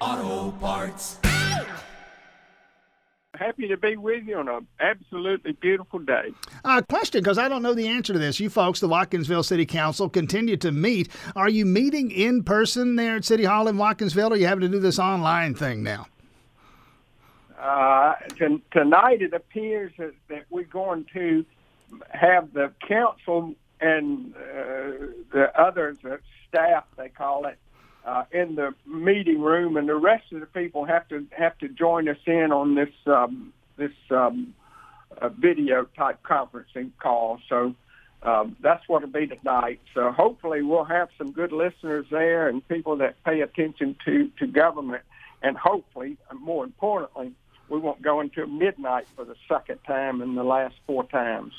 Auto Parts. Happy to be with you on an absolutely beautiful day. Question, because I don't know the answer to this. You folks, the Watkinsville City Council, continue to meet. Are you meeting in person there at City Hall in Watkinsville, or are you having to do this online thing now? Tonight it appears that we're going to have the council and the others, staff, they call it, in the meeting room, and the rest of the people have to join us in on this video type conferencing call. So that's what it'll be tonight. So hopefully we'll have some good listeners there and people that pay attention to government, and hopefully, more importantly, we won't go until midnight for the second time and the last four times.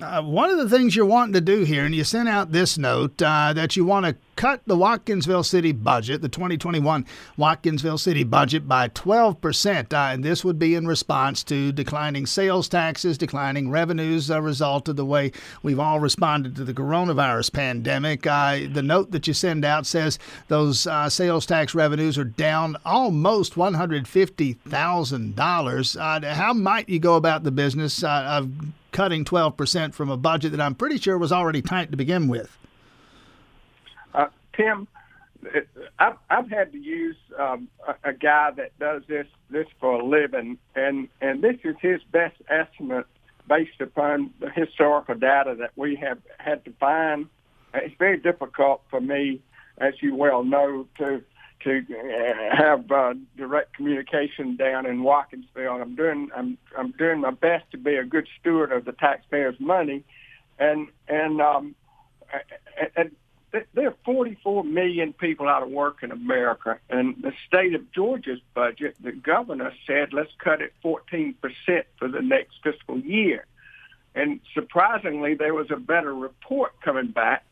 One of the things you're wanting to do here, and you sent out this note that you want to cut the Watkinsville City budget, the 2021 Watkinsville City budget, by 12%. And this would be in response to declining sales taxes, declining revenues, a result of the way we've all responded to the coronavirus pandemic. The note that you send out says those sales tax revenues are down almost $150,000. How might you go about the business of cutting 12% from a budget that I'm pretty sure was already tight to begin with? Tim, I've had to use a guy that does this for a living, and this is his best estimate based upon the historical data that we have had to find. It's very difficult for me, as you well know, to have direct communication down in Watkinsville. I'm doing my best to be a good steward of the taxpayers' money, and there are 44 million people out of work in America. And the state of Georgia's budget, the governor said, let's cut it 14% for the next fiscal year. And surprisingly, there was a better report coming back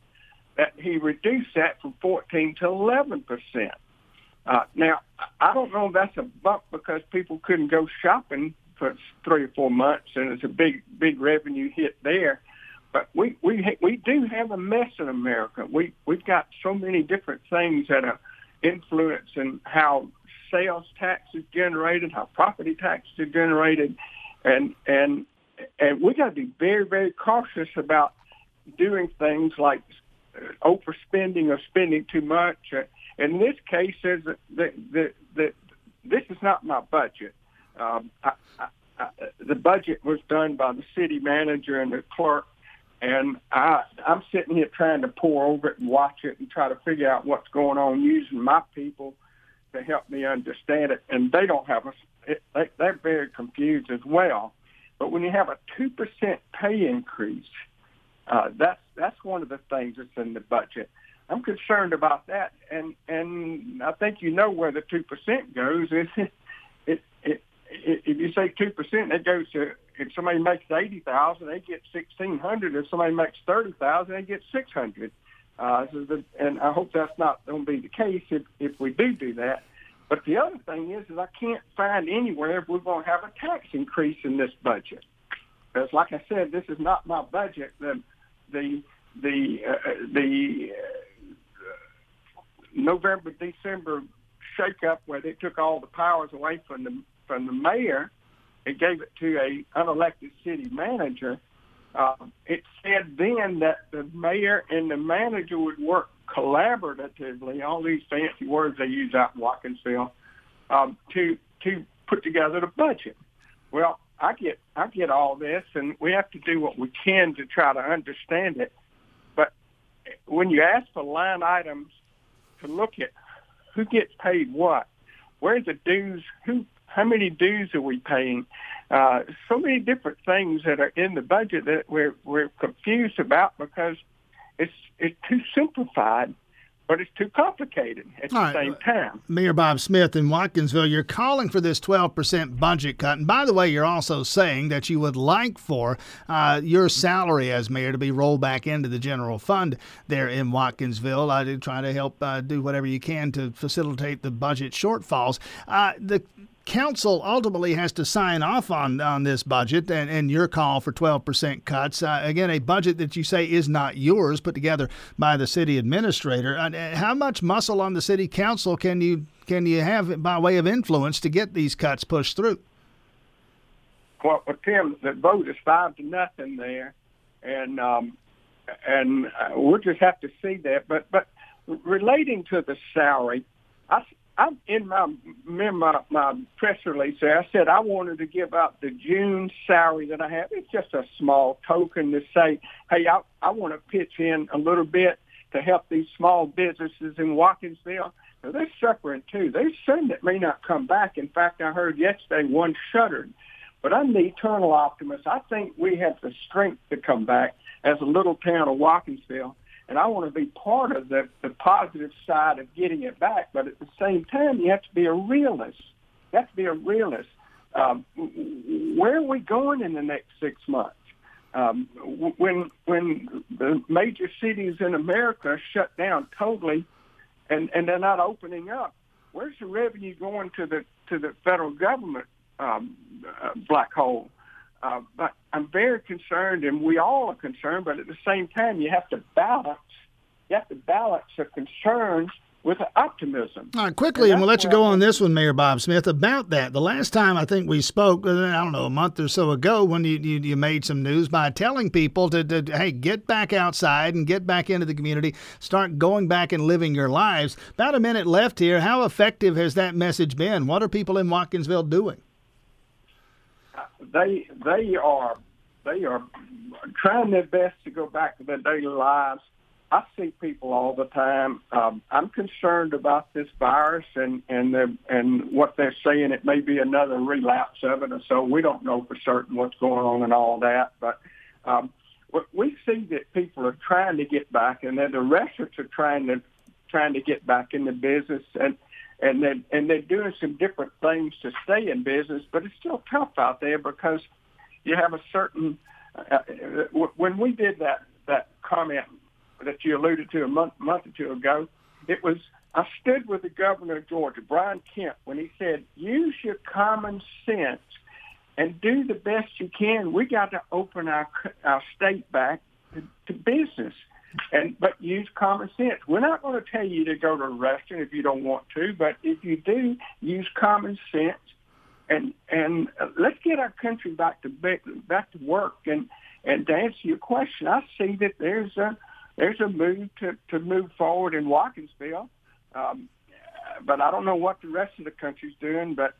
that he reduced that from 14 to 11%. Now, I don't know if that's a bump because people couldn't go shopping for 3 or 4 months, and it's a big revenue hit there. But we do have a mess in America. We've got so many different things that are influencing how sales tax is generated, how property tax is generated, and we got to be very, very cautious about doing things like overspending or spending too much. In this case, this is not my budget. The budget was done by the city manager and the clerk, and I'm sitting here trying to pore over it and watch it and try to figure out what's going on using my people to help me understand it. And they don't have they're very confused as well. But when you have a 2% pay increase, that's one of the things that's in the budget. I'm concerned about that, and I think you know where the 2% goes. If you say 2%, that goes to, if somebody makes $80,000, they get $1,600. If somebody makes $30,000, they get $600. And I hope that's not going to be the case if we do that. But the other thing is I can't find anywhere if we're going to have a tax increase in this budget. Because, like I said, this is not my budget. November, December shakeup where they took all the powers away from the mayor and gave it to an unelected city manager. It said then that the mayor and the manager would work collaboratively, all these fancy words they use out in Watkinsville, to put together the budget. Well, I get all this, and we have to do what we can to try to understand it. But when you ask for line items to look at, who gets paid what? Where's the dues? How many dues are we paying? So many different things that are in the budget that we're confused about because it's too simplified. but it's too complicated at the same time. Mayor Bob Smith in Watkinsville, you're calling for this 12% budget cut. And by the way, you're also saying that you would like for your salary as mayor to be rolled back into the general fund there in Watkinsville to try to help do whatever you can to facilitate the budget shortfalls. The council ultimately has to sign off on this budget and your call for 12% cuts. Again, a budget that you say is not yours, put together by the city administrator. How much muscle on the city council can you have by way of influence to get these cuts pushed through? Well, Tim, the vote is 5-0 there, and we'll just have to see that. But relating to the salary, I'm in my press release there, I said I wanted to give out the June salary that I have. It's just a small token to say, hey, I want to pitch in a little bit to help these small businesses in Watkinsville. Now, they're suffering, too. There's some that may not come back. In fact, I heard yesterday one shuttered. But I'm the eternal optimist. I think we have the strength to come back as a little town of Watkinsville. And I want to be part of the positive side of getting it back. But at the same time, you have to be a realist. You have to be a realist. Where are we going in the next 6 months? When the major cities in America are shut down totally and they're not opening up, where's the revenue going to the federal government black hole? But I'm very concerned, and we all are concerned. But at the same time, you have to balance. You have to balance the concerns with the optimism. All right, quickly, and we'll let you go on this one, Mayor Bob Smith. About that, the last time I think we spoke, I don't know, a month or so ago, when you made some news by telling people to hey, get back outside and get back into the community, start going back and living your lives. About a minute left here. How effective has that message been? What are people in Watkinsville doing? They are trying their best to go back to their daily lives. I see people all the time. I'm concerned about this virus and what they're saying. It may be another relapse of it, or so we don't know for certain what's going on and all that. But we see that people are trying to get back, and then the restaurants are trying to get back into business and they're doing some different things to stay in business, but it's still tough out there because you have a certain when we did that comment that you alluded to a month or two ago, it was I stood with the governor of Georgia, Brian Kemp, when he said, use your common sense and do the best you can. We got to open our state back to business. But use common sense. We're not going to tell you to go to a restaurant if you don't want to, but if you do, use common sense and let's get our country back to work. And to answer your question, I see that there's a move to move forward in Watkinsville, but I don't know what the rest of the country's doing. But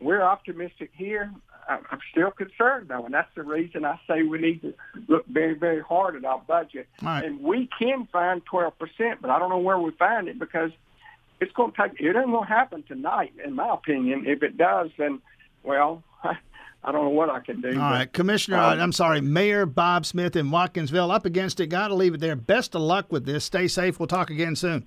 we're optimistic here. I'm still concerned, though, and that's the reason I say we need to look very, very hard at our budget. Right. And we can find 12%, but I don't know where we find it because it's going to take. It ain't going to happen tonight, in my opinion. If it does, then, well, I don't know what I can do. All right, Commissioner, I'm sorry, Mayor Bob Smith in Watkinsville, up against it. Got to leave it there. Best of luck with this. Stay safe. We'll talk again soon.